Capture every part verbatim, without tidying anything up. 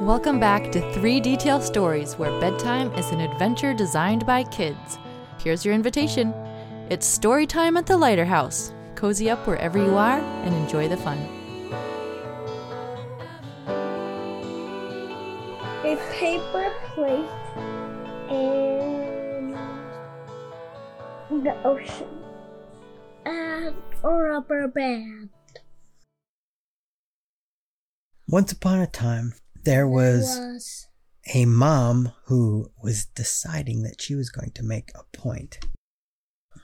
Welcome back to Three Detail Stories, where bedtime is an adventure designed by kids. Here's your invitation. It's story time at the Lighter House. Cozy up wherever you are and enjoy the fun. A paper plate and the ocean and a rubber band. Once upon a time, There was, there was a mom who was deciding that she was going to make a point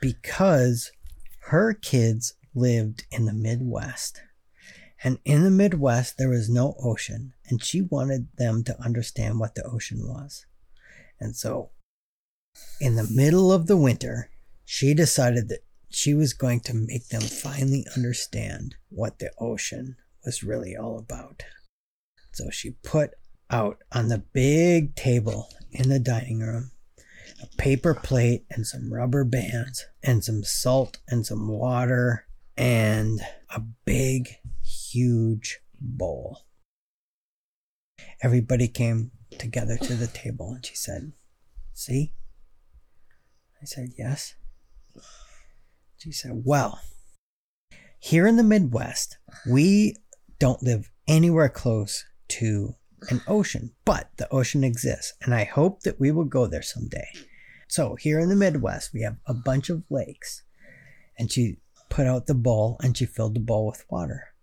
because her kids lived in the Midwest. And in the Midwest, there was no ocean, and she wanted them to understand what the ocean was. And so in the middle of the winter, she decided that she was going to make them finally understand what the ocean was really all about. So she put out on the big table in the dining room a paper plate and some rubber bands and some salt and some water and a big, huge bowl. Everybody came together to the table and she said, "See?" I said, "Yes." She said, "Well, here in the Midwest, we don't live anywhere close to an ocean, but the ocean exists, and I hope that we will go there someday. So here in the Midwest, we have a bunch of lakes." And she put out the bowl and she filled the bowl with water.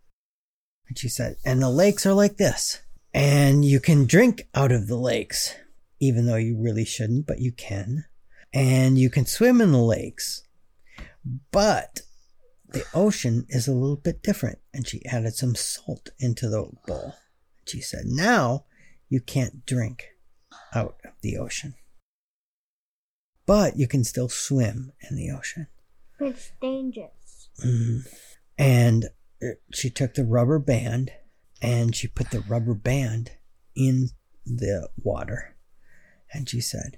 And she said, "And the lakes are like this, and you can drink out of the lakes, even though you really shouldn't, but you can. And you can swim in the lakes, but the ocean is a little bit different." And she added some salt into the bowl. She said, "Now you can't drink out of the ocean, but you can still swim in the ocean. It's dangerous." Mm-hmm. And she took the rubber band and she put the rubber band in the water. And she said,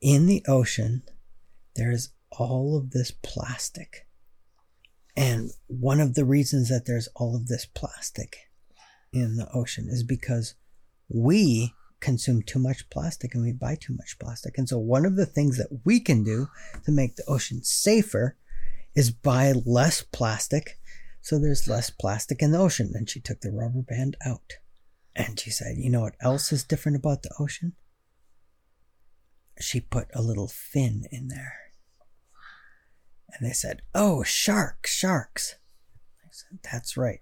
"In the ocean, there's all of this plastic. And one of the reasons that there's all of this plastic in the ocean is because we consume too much plastic and we buy too much plastic. And so one of the things that we can do to make the ocean safer is buy less plastic, so there's less plastic in the ocean." And she took the rubber band out and she said, "You know what else is different about the ocean?" She put a little fin in there. And they said, "Oh, sharks, sharks." I said, "That's right.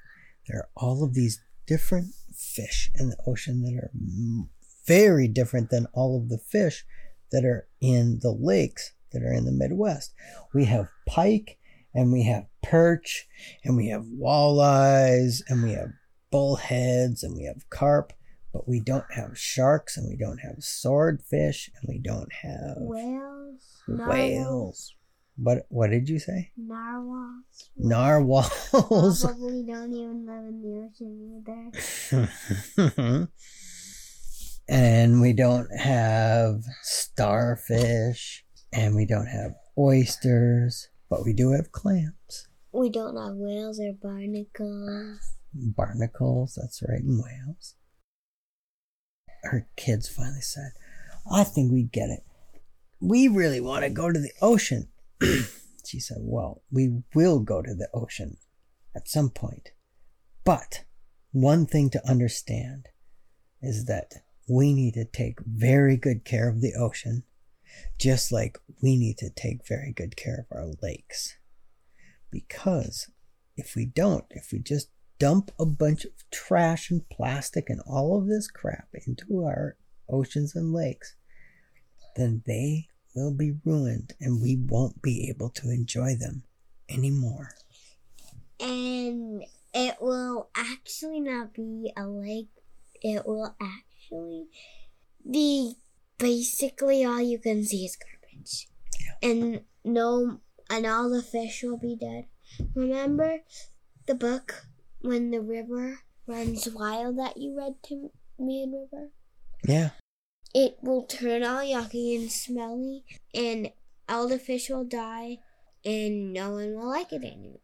There are all of these different fish in the ocean that are very different than all of the fish that are in the lakes that are in the Midwest. We have pike, and we have perch, and we have walleyes, and we have bullheads, and we have carp, but we don't have sharks, and we don't have swordfish, and we don't have whales. Whales. What what did you say? Narwhals. Narwhals. Probably don't even live in the ocean either. And we don't have starfish, and we don't have oysters, but we do have clams. We don't have whales or barnacles. Barnacles, that's right, and whales. Her kids finally said, "I think we get it. We really want to go to the ocean." She said, "Well, we will go to the ocean at some point. But one thing to understand is that we need to take very good care of the ocean, just like we need to take very good care of our lakes. Because if we don't, if we just dump a bunch of trash and plastic and all of this crap into our oceans and lakes, then they will be ruined and we won't be able to enjoy them anymore. And it will actually not be a lake. It will actually be basically all you can see is garbage." Yeah. And no, and all the fish will be dead. Remember the book when the river runs wild that you read to me and River? Yeah. It will turn all yucky and smelly, and all the fish will die, and no one will like it anymore.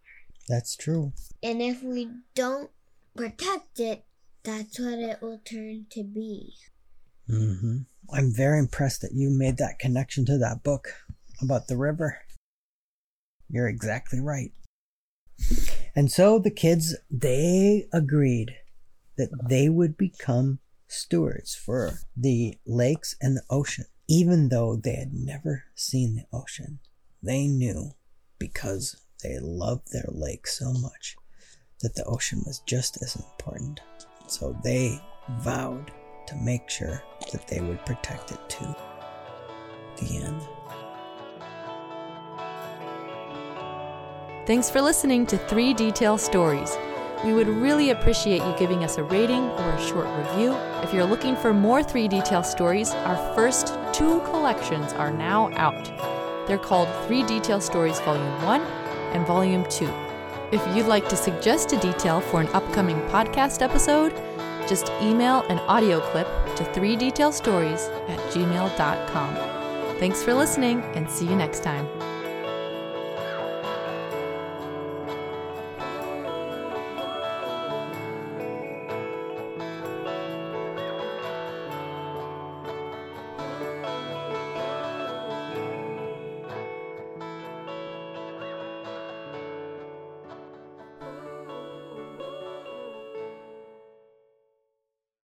That's true. And if we don't protect it, that's what it will turn to be. Mm-hmm. I'm very impressed that you made that connection to that book about the river. You're exactly right. And so the kids, they agreed that they would become stewards for the lakes and the ocean. Even though they had never seen the ocean, they knew, because they loved their lake so much, that the ocean was just as important. So they vowed to make sure that they would protect it too. The end. Thanks for listening to Three Detail Stories. We would really appreciate you giving us a rating or a short review. If you're looking for more Three Detail Stories, our first two collections are now out. They're called Three Detail Stories Volume one and Volume two. If you'd like to suggest a detail for an upcoming podcast episode, just email an audio clip to three detail stories at gmail dot com. Thanks for listening, and see you next time.